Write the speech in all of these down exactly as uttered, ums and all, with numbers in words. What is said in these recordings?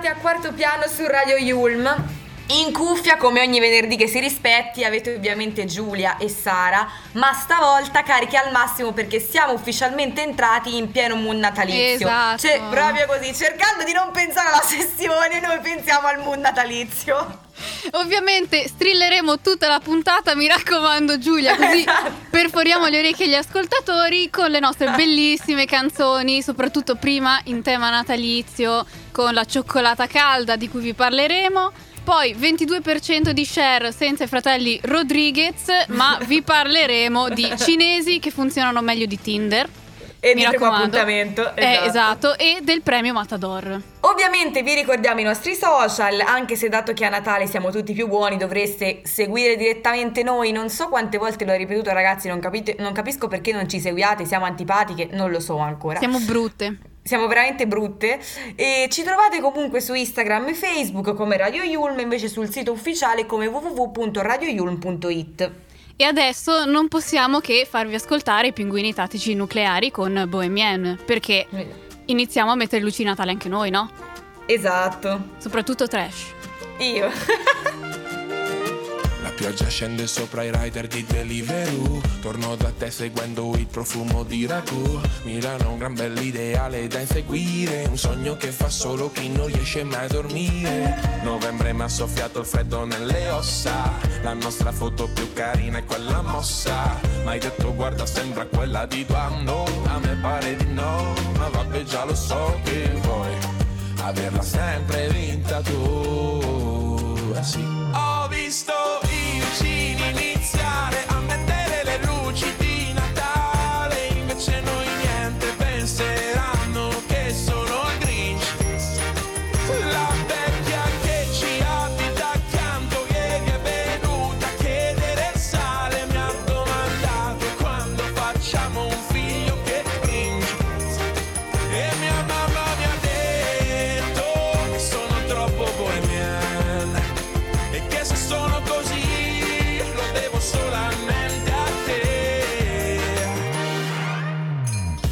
Tornate a Quarto Piano su Radio Yulm. In cuffia, come ogni venerdì che si rispetti, avete ovviamente Giulia e Sara, ma stavolta cariche al massimo perché siamo ufficialmente entrati in pieno mood natalizio. Esatto. Cioè, proprio così, cercando di non pensare alla sessione, noi pensiamo al mood natalizio. Ovviamente strilleremo tutta la puntata, mi raccomando Giulia, così perforiamo le orecchie agli ascoltatori con le nostre bellissime canzoni, soprattutto prima in tema natalizio con la cioccolata calda di cui vi parleremo. Poi ventidue per cento di share senza i fratelli Rodriguez, ma vi parleremo di cinesi che funzionano meglio di Tinder. E di primo appuntamento, esatto. Eh, esatto, e del premio Matador. Ovviamente vi ricordiamo i nostri social, anche se dato che a Natale siamo tutti più buoni dovreste seguire direttamente noi. Non so quante volte l'ho ripetuto ragazzi, non, capite, non capisco perché non ci seguiate, siamo antipatiche, non lo so ancora. Siamo brutte. Siamo veramente brutte e ci trovate comunque su Instagram e Facebook come Radio Yulm, invece sul sito ufficiale come w w w punto radio yulm punto i t. E adesso non possiamo che farvi ascoltare i Pinguini Tattici Nucleari con Bohemian, perché iniziamo a mettere luci Natale anche noi, no? Esatto. Soprattutto trash. Io. La pioggia scende sopra i rider di Deliveroo. Torno da te seguendo il profumo di ragù. Milano è un gran bell'ideale da inseguire. Un sogno che fa solo chi non riesce mai a dormire. Novembre mi ha soffiato il freddo nelle ossa. La nostra foto più carina è quella mossa. M'hai detto guarda sembra quella di quando. A me pare di no, ma vabbè già lo so che vuoi averla sempre vinta tu. Eh sì. Ho visto i vicini iniziare a mettere le luci di Natale, invece noi niente, penseranno che sono il Grinch. La vecchia che ci abita accanto ieri è venuta a chiedere sale, mi ha domandato quando facciamo un figlio che cringe. E mia mamma mi ha detto che sono troppo bohemian e che se sono così lo devo solamente a te.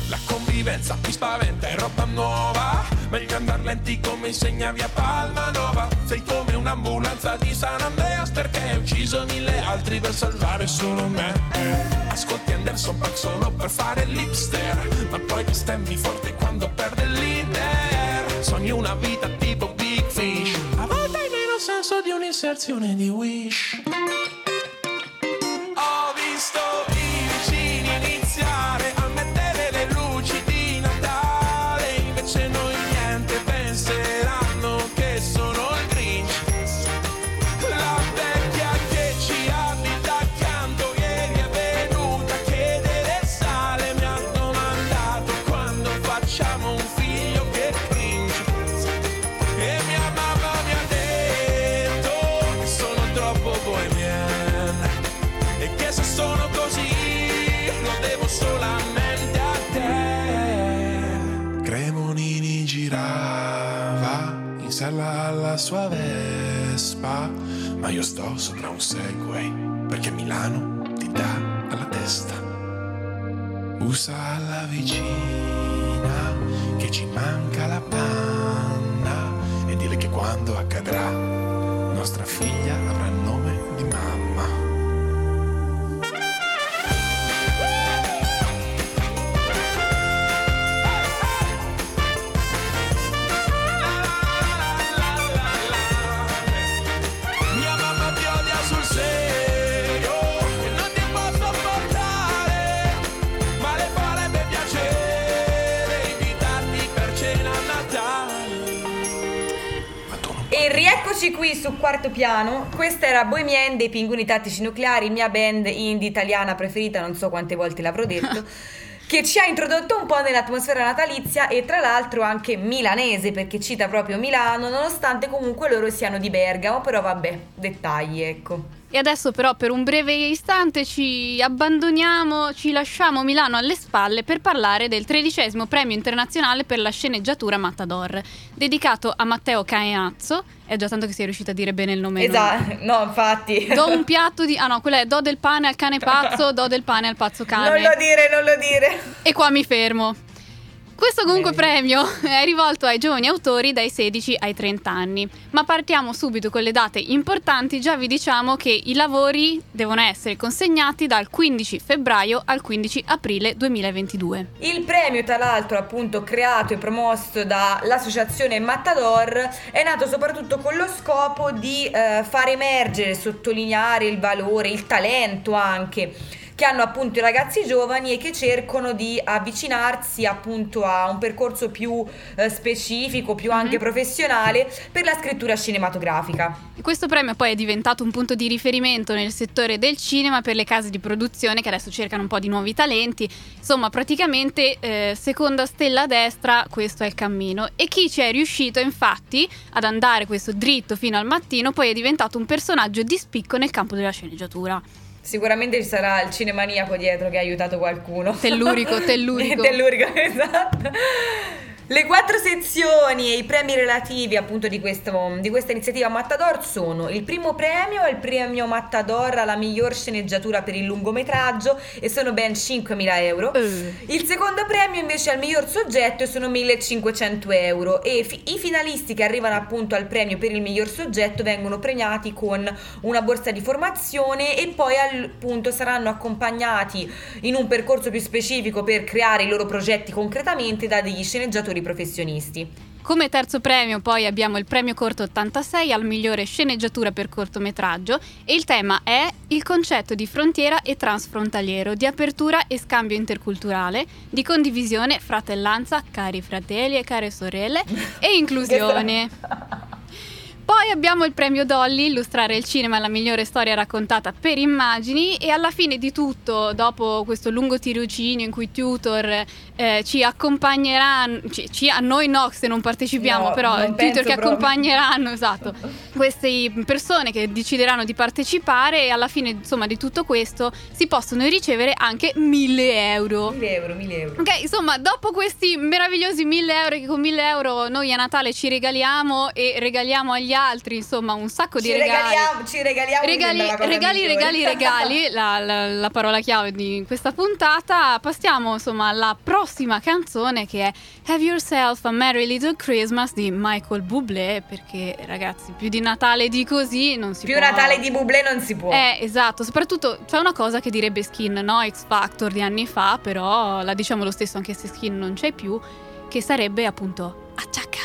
La convivenza mi spaventa, è roba nuova, meglio andar lenti come insegna via Palmanova. Sei come un'ambulanza di San Andreas perché hai ucciso mille altri per salvare solo me. Ascolti Anderson Paak solo per fare l'hipster, ma poi bestemmi forte quando perde l'Inter. Sogni una vita tipo Big Fish, a volte hai meno senso di un'inserzione di Wish. Ho visto i vicini iniziare a mettere le luci di Natale, invece noi niente, penseranno che sono il Grinch. La vecchia che ci abita accanto ieri è venuta a chiedere sale, mi ha domandato quando facciamo un figlio che cringe. E mia mamma mi ha detto che sono troppo bohemian e che se sono così lo devo solamente a te. Cremonini girava in sella alla sua Vespa, ma io sto sopra un Segway perché Milano ti dà alla testa. Bussa alla vicina che ci manca la panna e dile che quando accadrà nostra figlia avrà il nome di mamma. Qui su Quarto Piano, questa era Bohemian dei Pinguini Tattici Nucleari, mia band indie italiana preferita, non so quante volte l'avrò detto, che ci ha introdotto un po' nell'atmosfera natalizia e tra l'altro anche milanese perché cita proprio Milano, nonostante comunque loro siano di Bergamo, però vabbè, dettagli ecco. E adesso però per un breve istante ci abbandoniamo, ci lasciamo Milano alle spalle per parlare del tredicesimo premio internazionale per la sceneggiatura Matador, dedicato a Matteo Caiazzo. È già tanto che sei riuscita a dire bene il nome. Esatto, no, infatti. Do un piatto di... Ah no, quella è do del pane al cane pazzo, do del pane al pazzo cane. Non lo dire, non lo dire. E qua mi fermo. Questo comunque Beh. premio è rivolto ai giovani autori dai sedici ai trenta anni, ma partiamo subito con le date importanti. Già vi diciamo che i lavori devono essere consegnati dal quindici febbraio al quindici aprile duemilaventidue. Il premio, tra l'altro, appunto creato e promosso dall'associazione Matador, è nato soprattutto con lo scopo di eh, far emergere, sottolineare il valore, il talento anche che hanno appunto i ragazzi giovani e che cercano di avvicinarsi appunto a un percorso più eh, specifico, più mm-hmm. anche professionale per la scrittura cinematografica. Questo premio poi è diventato un punto di riferimento nel settore del cinema per le case di produzione che adesso cercano un po' di nuovi talenti. Insomma, praticamente eh, seconda stella a destra, questo è il cammino. E chi ci è riuscito infatti ad andare questo dritto fino al mattino poi è diventato un personaggio di spicco nel campo della sceneggiatura. Sicuramente ci sarà il cinemaniaco dietro che ha aiutato qualcuno. Tellurico, tellurico. Tellurico, esatto. Le quattro sezioni e i premi relativi appunto di, questo, di questa iniziativa Matador sono: il primo premio è il premio Matador alla miglior sceneggiatura per il lungometraggio e sono ben cinquemila euro. Uh. Il secondo premio invece al miglior soggetto e sono millecinquecento euro e fi- i finalisti che arrivano appunto al premio per il miglior soggetto vengono premiati con una borsa di formazione e poi appunto saranno accompagnati in un percorso più specifico per creare i loro progetti concretamente da degli sceneggiatori professionisti. Come terzo premio poi abbiamo il premio Corto ottantasei al migliore sceneggiatura per cortometraggio e il tema è il concetto di frontiera e transfrontaliero, di apertura e scambio interculturale, di condivisione, fratellanza, cari fratelli e care sorelle e inclusione. Poi abbiamo il premio Dolly, illustrare il cinema alla migliore storia raccontata per immagini e alla fine di tutto, dopo questo lungo tirocinio in cui tutor eh, ci accompagneranno, ci, ci, a noi no se non partecipiamo, no, però non tutor che accompagneranno, esatto, queste persone che decideranno di partecipare e alla fine insomma di tutto questo si possono ricevere anche mille euro. Mille euro, mille euro. Ok, insomma dopo questi meravigliosi mille euro che con mille euro noi a Natale ci regaliamo e regaliamo agli altri, insomma un sacco ci di regali regaliamo, ci regaliamo regali regali regali, regali la, la, la parola chiave di questa puntata. Passiamo insomma alla prossima canzone che è Have Yourself a Merry Little Christmas di Michael Bublé, perché ragazzi più di Natale di così non si più può più Natale di Bublé non si può, eh esatto, soprattutto c'è una cosa che direbbe Skin, no? X Factor di anni fa, però la diciamo lo stesso anche se Skin non c'è più, che sarebbe appunto Acciacca.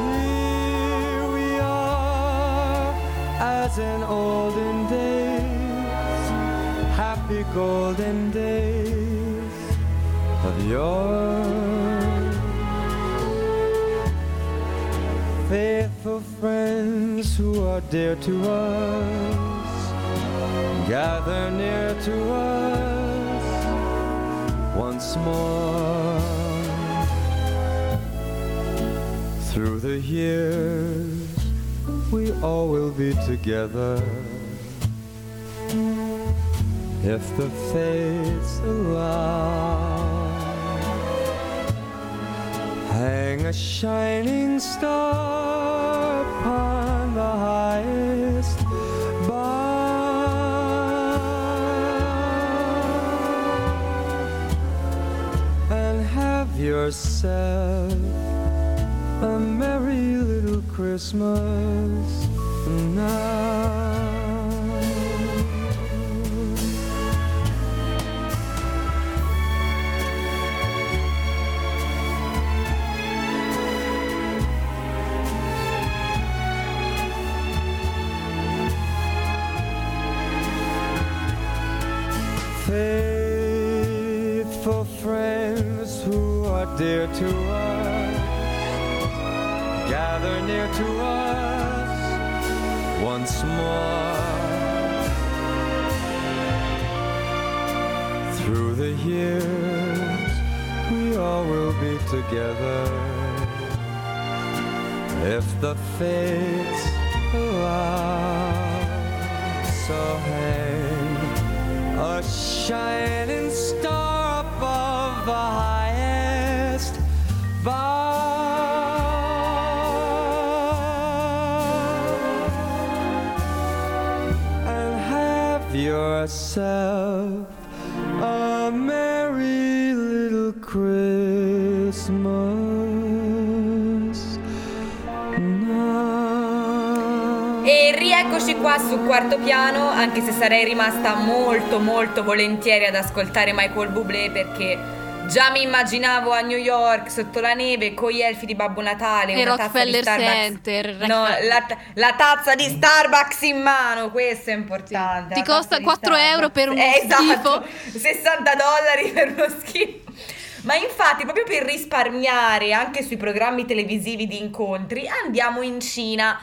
Here we are as in olden days, happy golden days of yore. Faithful friends who are dear to us, gather near to us once more. Through the years we all will be together if the fates allow. Hang a shining star upon the highest bough, and have yourself a merry little Christmas now. faithful friends who are dear to us, gather near to us once more. Through the years, we all will be together, if the fates allow. So hang a shining star above the highest bough, and have yourself a merry little Christmas now. E rieccoci qua su Quarto Piano, anche se sarei rimasta molto molto volentieri ad ascoltare Michael Bublé, perché già mi immaginavo a New York sotto la neve con gli elfi di Babbo Natale, e una tazza di Starbucks Center, no, la, la tazza di Starbucks in mano, questo è importante. Ti costa quattro euro per uno eh, schifo, esatto, sessanta dollari per uno schifo. Ma infatti, proprio per risparmiare anche sui programmi televisivi di incontri, andiamo in Cina,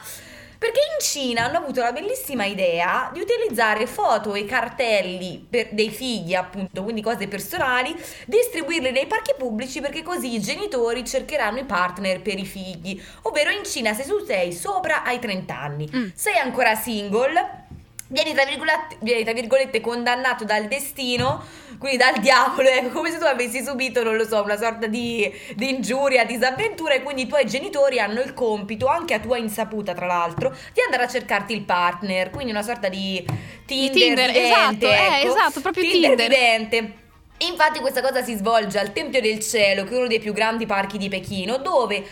perché in Cina hanno avuto la bellissima idea di utilizzare foto e cartelli per dei figli, appunto, quindi cose personali, distribuirle nei parchi pubblici, perché così i genitori cercheranno i partner per i figli. Ovvero, in Cina, se tu sei sopra ai trenta anni, mm. sei ancora single, vieni tra virgolette, vieni tra virgolette condannato dal destino, quindi dal diavolo, è come se tu avessi subito, non lo so, una sorta di, di ingiuria, disavventura, e quindi i tuoi genitori hanno il compito, anche a tua insaputa tra l'altro, di andare a cercarti il partner, quindi una sorta di Tinder, Tinder vivente, esatto, ecco, eh, esatto, proprio Tinder, Tinder. Vivente. Infatti questa cosa si svolge al Tempio del Cielo, che è uno dei più grandi parchi di Pechino, dove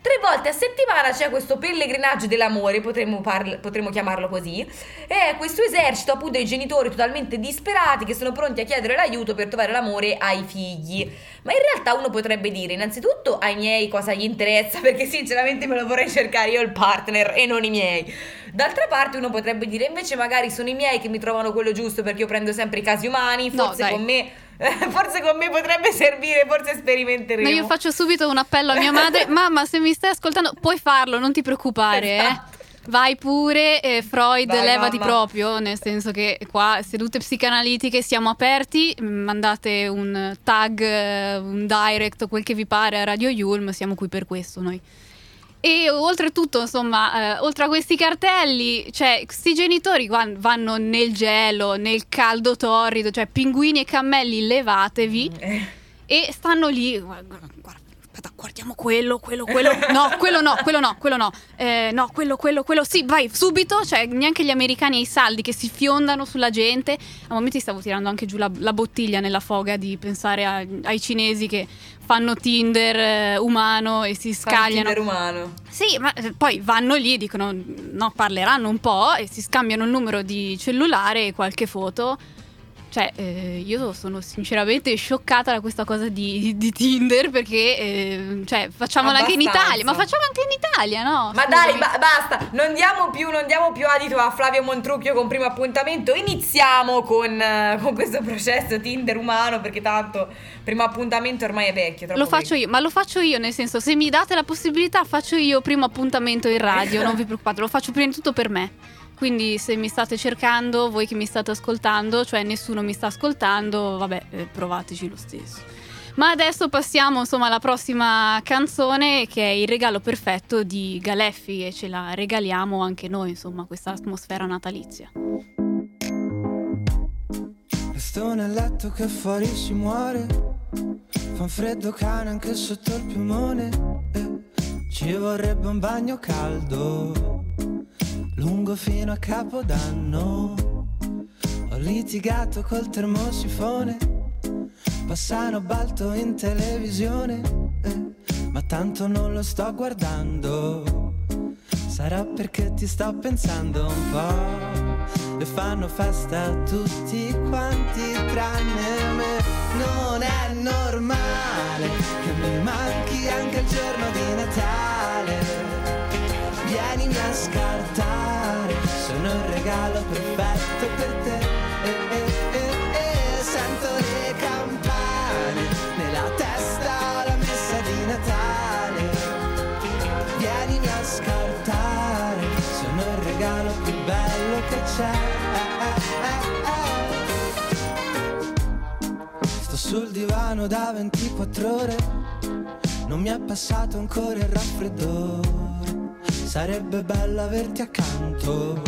tre volte a settimana c'è questo pellegrinaggio dell'amore, potremmo, parla- potremmo chiamarlo così, è questo esercito appunto dei genitori totalmente disperati che sono pronti a chiedere l'aiuto per trovare l'amore ai figli. Ma in realtà uno potrebbe dire, innanzitutto ai miei cosa gli interessa, perché sinceramente me lo vorrei cercare io il partner e non i miei. D'altra parte uno potrebbe dire, invece magari sono i miei che mi trovano quello giusto, perché io prendo sempre i casi umani, forse no, con me... forse con me potrebbe servire, forse sperimenteremo. No, io faccio subito un appello a mia madre. Mamma, se mi stai ascoltando, puoi farlo, non ti preoccupare, esatto. eh. Vai pure, eh, Freud, vai, levati mamma. Proprio, nel senso che qua sedute psicanalitiche siamo aperti, mandate un tag, un direct, quel che vi pare a Radio Yulm, siamo qui per questo noi. E oltretutto, insomma, eh, oltre a questi cartelli, cioè, questi genitori vanno nel gelo, nel caldo torrido, cioè pinguini e cammelli, levatevi, mm. e stanno lì, guarda, guarda, aspetta, guardiamo quello, quello, quello, no, quello no, quello no, quello no, eh, no, quello, quello, quello, sì, vai, subito, cioè, neanche gli americani ai saldi che si fiondano sulla gente. A momenti stavo tirando anche giù la, la bottiglia nella foga di pensare a, ai cinesi che fanno Tinder eh, umano e si scagliano. Tinder umano. Sì, ma poi vanno lì e dicono, no, parleranno un po' e si scambiano il numero di cellulare e qualche foto. Cioè, eh, io sono sinceramente scioccata da questa cosa di, di, di Tinder, perché, eh, cioè, facciamola abbastanza. Anche in Italia, ma facciamo anche in Italia, no? Ma dai, ba- basta, non diamo più, non diamo più adito a Flavio Montrucchio con Primo Appuntamento, iniziamo con, uh, con questo processo Tinder umano, perché tanto Primo Appuntamento ormai è vecchio. Lo faccio vecchio. Io, ma lo faccio io, nel senso, se mi date la possibilità faccio io Primo Appuntamento in radio, non vi preoccupate, lo faccio prima di tutto per me. Quindi se mi state cercando, voi che mi state ascoltando, cioè nessuno mi sta ascoltando, vabbè, eh, provateci lo stesso. Ma adesso passiamo, insomma, alla prossima canzone, che è Il regalo perfetto di Galeffi, e ce la regaliamo anche noi, insomma, questa atmosfera natalizia. Resto nel letto che fuori si muore, fa un freddo cane anche sotto il piumone, eh, ci vorrebbe un bagno caldo lungo fino a Capodanno. Ho litigato col termosifone, passano Balto in televisione, eh, ma tanto non lo sto guardando. Sarà perché ti sto pensando un po'. Le fanno festa tutti quanti tranne me. Non è normale che mi manchi anche il giorno di Natale. Vieni a scartare, sono il regalo perfetto per te, eh, eh, eh, eh. c'è. Sto sul divano da ventiquattro ore, non mi è passato ancora il raffreddore. Sarebbe bello averti accanto,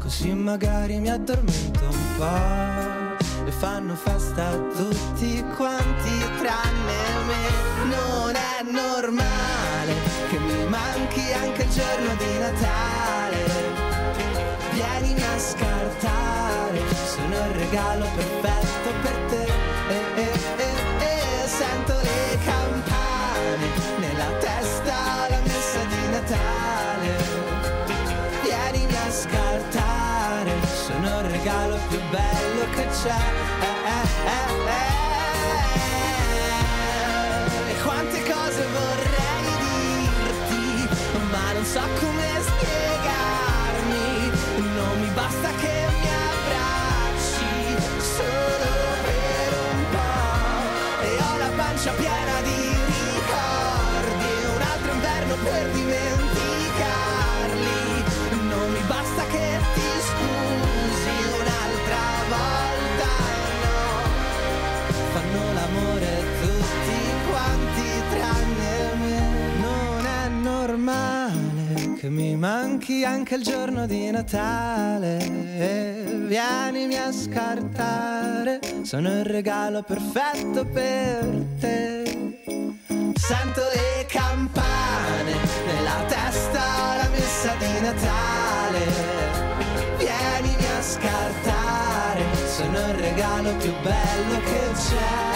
così magari mi addormento un po'. E fanno festa tutti quanti tranne me. Non è normale che mi manchi anche il giorno di Natale. Vieni a scartare, sono il regalo perfetto per te. E, e, e, e sento le campane, nella testa la messa di Natale. Vieni a scartare, sono il regalo più bello che c'è. Eh, eh, eh, eh. E quante cose vorrei dirti, ma non so come spiegarti. Non mi basta che mi abbracci solo per un po', e ho la pancia piena di ricordi, un altro inverno per dimenticarli. Non mi basta che ti scusi un'altra volta, no. Fanno l'amore tutti quanti tranne me. Non è normale che mi manchi anche il giorno di Natale. Vienimi a scartare, sono il regalo perfetto per te. Sento le campane, nella testa la messa di Natale. Vienimi a scartare, sono il regalo più bello che c'è.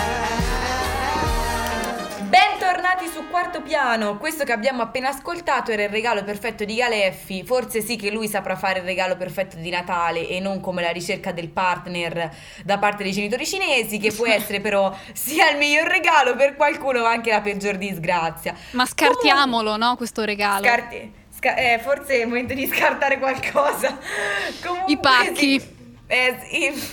Bentornati su Quarto Piano. Questo che abbiamo appena ascoltato era il regalo perfetto di Galeffi. Forse sì che lui saprà fare il regalo perfetto di Natale e non come la ricerca del partner da parte dei genitori cinesi, che può essere però sia il miglior regalo per qualcuno ma anche la peggior disgrazia. Ma scartiamolo, comunque, no, questo regalo? Scarti- sca- eh, forse è il momento di scartare qualcosa. Comunque, i pacchi. Sì. Eh, sì.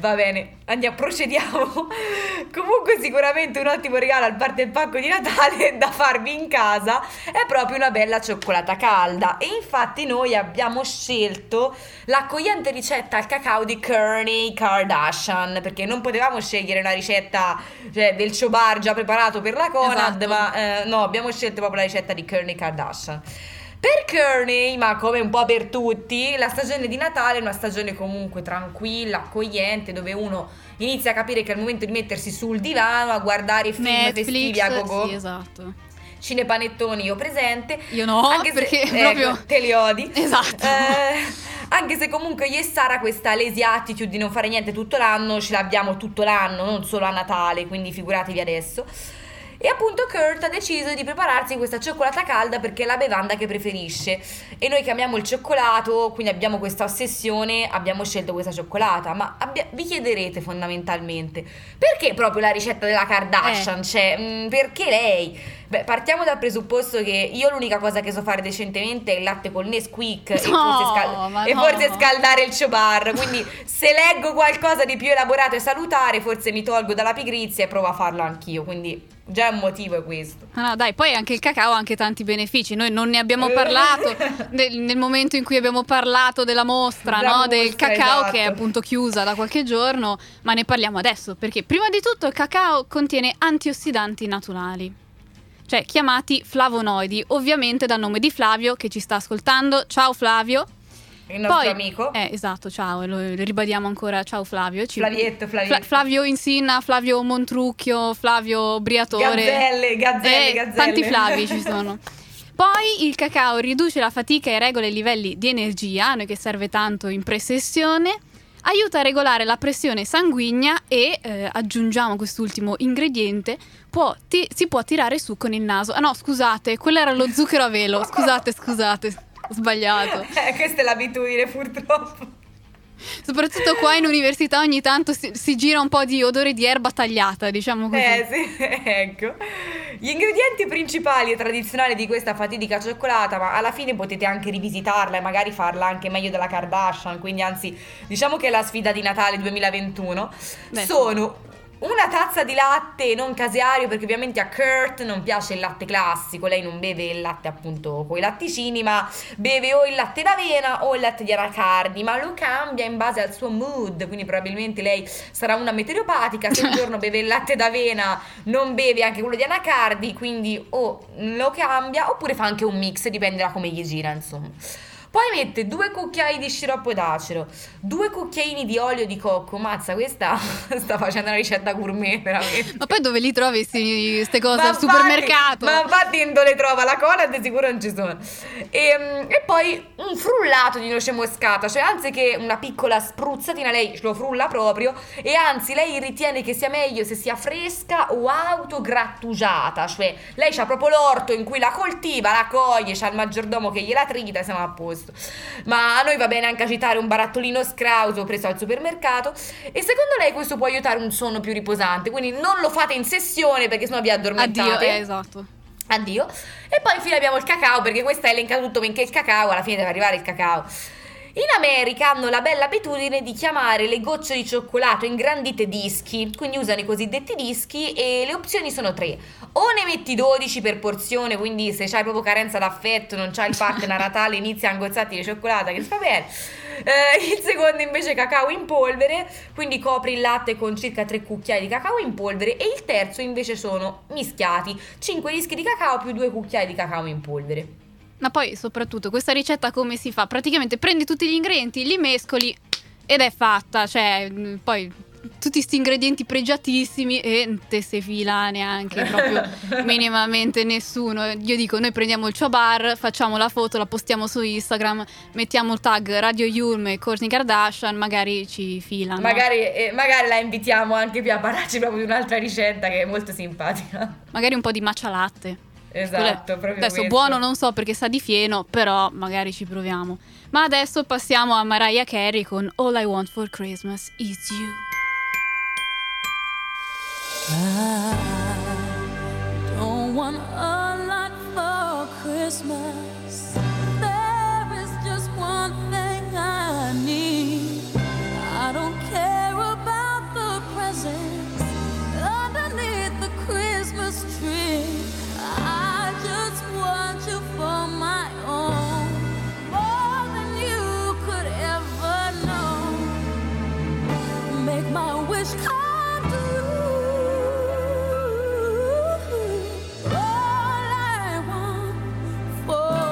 Va bene, andiamo, procediamo. Comunque sicuramente un ottimo regalo, al parte il pacco di Natale, da farvi in casa è proprio una bella cioccolata calda. E infatti noi abbiamo scelto l'accogliente ricetta al cacao di Kourtney Kardashian, perché non potevamo scegliere una ricetta, cioè, del ciobar già preparato per la Conad, esatto. Ma eh, no, abbiamo scelto proprio la ricetta di Kourtney Kardashian. Per Kourtney, ma come un po' per tutti, la stagione di Natale è una stagione comunque tranquilla, accogliente, dove uno inizia a capire che è il momento di mettersi sul divano a guardare i film Netflix, festivi a gogo. Sì, esatto. Cinepanettoni io presente. Io no, anche perché se, proprio... ecco, te li odi. Esatto. Eh, anche se comunque io e Sara questa lazy attitude di non fare niente tutto l'anno ce l'abbiamo tutto l'anno, non solo a Natale, quindi figuratevi adesso. E appunto Kurt ha deciso di prepararsi questa cioccolata calda perché è la bevanda che preferisce. E noi che amiamo il cioccolato, quindi abbiamo questa ossessione, abbiamo scelto questa cioccolata. Ma abbia- vi chiederete fondamentalmente, perché proprio la ricetta della Kardashian? Eh. Cioè, mh, perché lei? Beh, partiamo dal presupposto che io l'unica cosa che so fare decentemente è il latte col Nesquik, no, e, forse scal- e forse no. scaldare il ciobar. Quindi se leggo qualcosa di più elaborato e salutare, forse mi tolgo dalla pigrizia e provo a farlo anch'io. Quindi... già un motivo è questo. Ah, no, dai, poi anche il cacao ha anche tanti benefici. Noi non ne abbiamo parlato nel, nel momento in cui abbiamo parlato della mostra, no? mostra del cacao, esatto, che è appunto chiusa da qualche giorno, ma ne parliamo adesso perché prima di tutto il cacao contiene antiossidanti naturali, cioè chiamati flavonoidi, ovviamente dal nome di Flavio che ci sta ascoltando. Ciao Flavio, il nostro poi, amico. Eh, esatto, ciao, lo ribadiamo ancora, ciao Flavio. Ci... Flavietto, Flavietto. Fla- Flavio Insinna, Flavio Montrucchio, Flavio Briatore. Gazzelle, gazzelle, eh, gazzelle. Tanti Flavi ci sono. Poi il cacao riduce la fatica e regola i livelli di energia, a noi che serve tanto in pre-sessione. Aiuta a regolare la pressione sanguigna e, eh, aggiungiamo quest'ultimo ingrediente, può ti- si può tirare su con il naso. Ah no, scusate, quello era lo zucchero a velo, scusate, scusate. Sbagliato. Eh, questa è l'abitudine purtroppo. Soprattutto qua in università ogni tanto si, si gira un po' di odore di erba tagliata, diciamo così. Eh sì, ecco. Gli ingredienti principali e tradizionali di questa fatidica cioccolata, ma alla fine potete anche rivisitarla e magari farla anche meglio della Kardashian, quindi anzi diciamo che è la sfida di Natale duemilaventuno, Beh. sono una tazza di latte non caseario, perché ovviamente a Kurt non piace il latte classico, lei non beve il latte appunto con i latticini, ma beve o il latte d'avena o il latte di anacardi, ma lo cambia in base al suo mood, quindi probabilmente lei sarà una meteoropatica, se un giorno beve il latte d'avena non beve anche quello di anacardi, quindi o lo cambia oppure fa anche un mix, dipende da come gli gira insomma. Poi mette due cucchiai di sciroppo d'acero, due cucchiaini di olio di cocco. Mazza, questa sta facendo una ricetta gourmet veramente. Ma poi dove li trovi queste cose? Ma al infatti, supermercato? Ma infatti non le trova, la Conad di sicuro non ci sono. E, e poi un frullato di noce moscata, cioè anziché una piccola spruzzatina lei lo frulla proprio, e anzi lei ritiene che sia meglio se sia fresca o autograttugiata, cioè lei c'ha proprio l'orto in cui la coltiva, la coglie, c'ha il maggiordomo che gliela trita e siamo a posto. Ma a noi va bene anche agitare un barattolino scrauso preso al supermercato, e secondo lei questo può aiutare un sonno più riposante, quindi non lo fate in sessione perché sennò vi addormentate. Addio, eh, esatto. Addio. E poi infine abbiamo il cacao, perché questa è elencata tutto benché il cacao, alla fine deve arrivare il cacao. In America hanno la bella abitudine di chiamare le gocce di cioccolato ingrandite dischi, quindi usano i cosiddetti dischi, e le opzioni sono tre: o ne metti dodici per porzione, quindi se c'hai proprio carenza d'affetto, non c'hai il partner a Natale, inizia a ingozzarti di cioccolata, che sta bene. Eh, il secondo invece è cacao in polvere, quindi copri il latte con circa tre cucchiai di cacao in polvere, e il terzo invece sono mischiati, cinque dischi di cacao più due cucchiai di cacao in polvere. Ma poi soprattutto questa ricetta come si fa? Praticamente prendi tutti gli ingredienti, li mescoli ed è fatta, cioè poi tutti questi ingredienti pregiatissimi e te se fila neanche proprio minimamente nessuno. Io dico, noi prendiamo il ciobar, facciamo la foto, la postiamo su Instagram, mettiamo il tag Radio Yulm e Kourtney Kardashian, magari ci filano. Magari, eh, magari la invitiamo anche più a parlarci proprio di un'altra ricetta che è molto simpatica. Magari un po' di matcha latte. Esatto, proprio adesso questo. Buono non so perché sa di fieno, però magari ci proviamo. Ma adesso passiamo a Mariah Carey con All I Want For Christmas Is You. I don't want a lot for Christmas. There is just one thing I need. I don't care about the presents underneath the Christmas tree. I just want you for my own, more than you could ever know. Make my wish come true. All I want for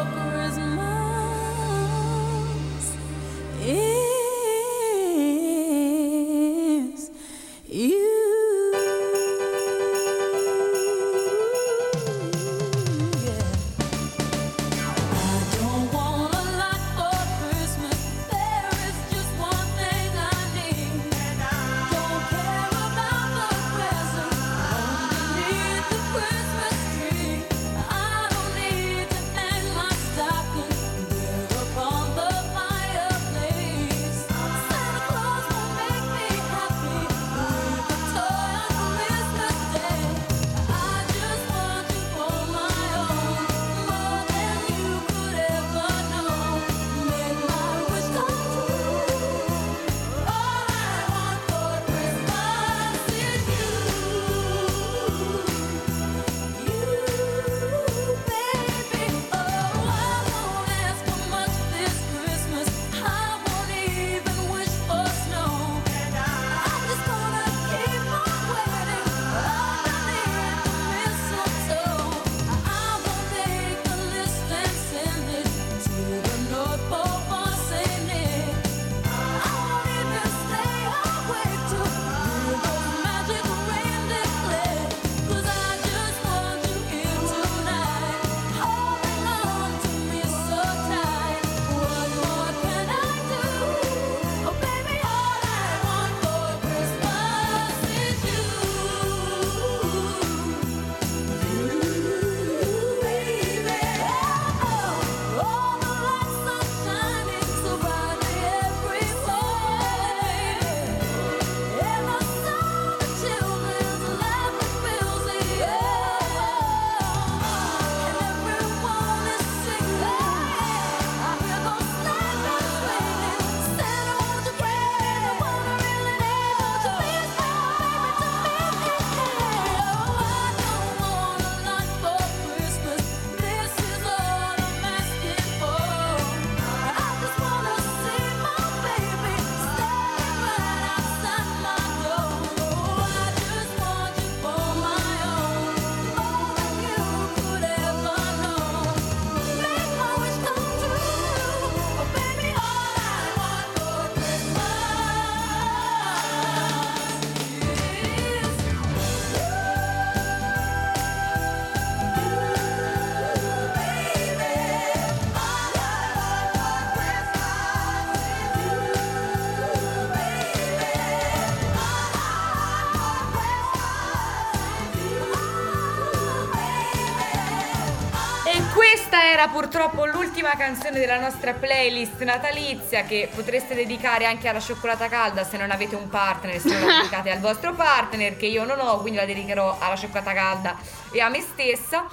Questa era purtroppo l'ultima canzone della nostra playlist natalizia, che potreste dedicare anche alla cioccolata calda se non avete un partner, se non la dedicate al vostro partner, che io non ho, quindi la dedicherò alla cioccolata calda e a me stessa.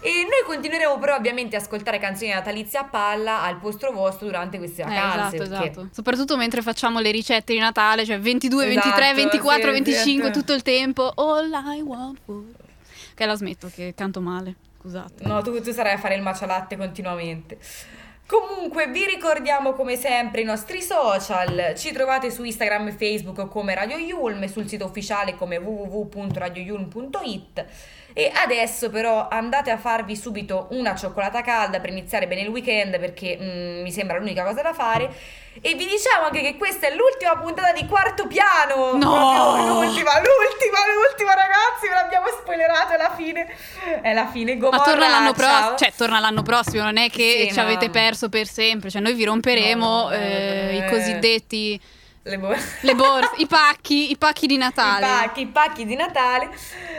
E noi continueremo però ovviamente a ascoltare canzoni natalizie a palla al posto vostro durante queste vacanze. Eh, esatto, perché... esatto. Soprattutto mentre facciamo le ricette di Natale, cioè ventidue, esatto, ventitré, ventiquattro, sì, venticinque, tutto il tempo. All I want for... Ok, la smetto che canto male, scusate. No, tu, tu sarai a fare il matcha latte continuamente. Comunque vi ricordiamo come sempre i nostri social, ci trovate su Instagram e Facebook come Radio Yulm e sul sito ufficiale come w w w punto radio yulm punto i t. E adesso però andate a farvi subito una cioccolata calda per iniziare bene il weekend, perché mm, mi sembra l'unica cosa da fare. E vi diciamo anche che questa è l'ultima puntata di Quarto Piano. No! L'ultima, l'ultima, l'ultima ragazzi, ve l'abbiamo spoilerato, è la fine. È la fine, Gomorra. Ma torna l'anno prossimo, cioè torna l'anno prossimo, non è che sì, ci no. avete perso per sempre, cioè noi vi romperemo no, no, eh, eh. i cosiddetti... Le borse, Le borse i pacchi, i pacchi di Natale. I pacchi, i pacchi di Natale.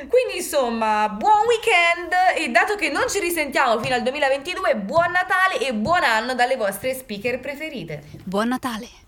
Quindi insomma, buon weekend, e dato che non ci risentiamo fino al duemilaventidue, buon Natale e buon anno dalle vostre speaker preferite. Buon Natale.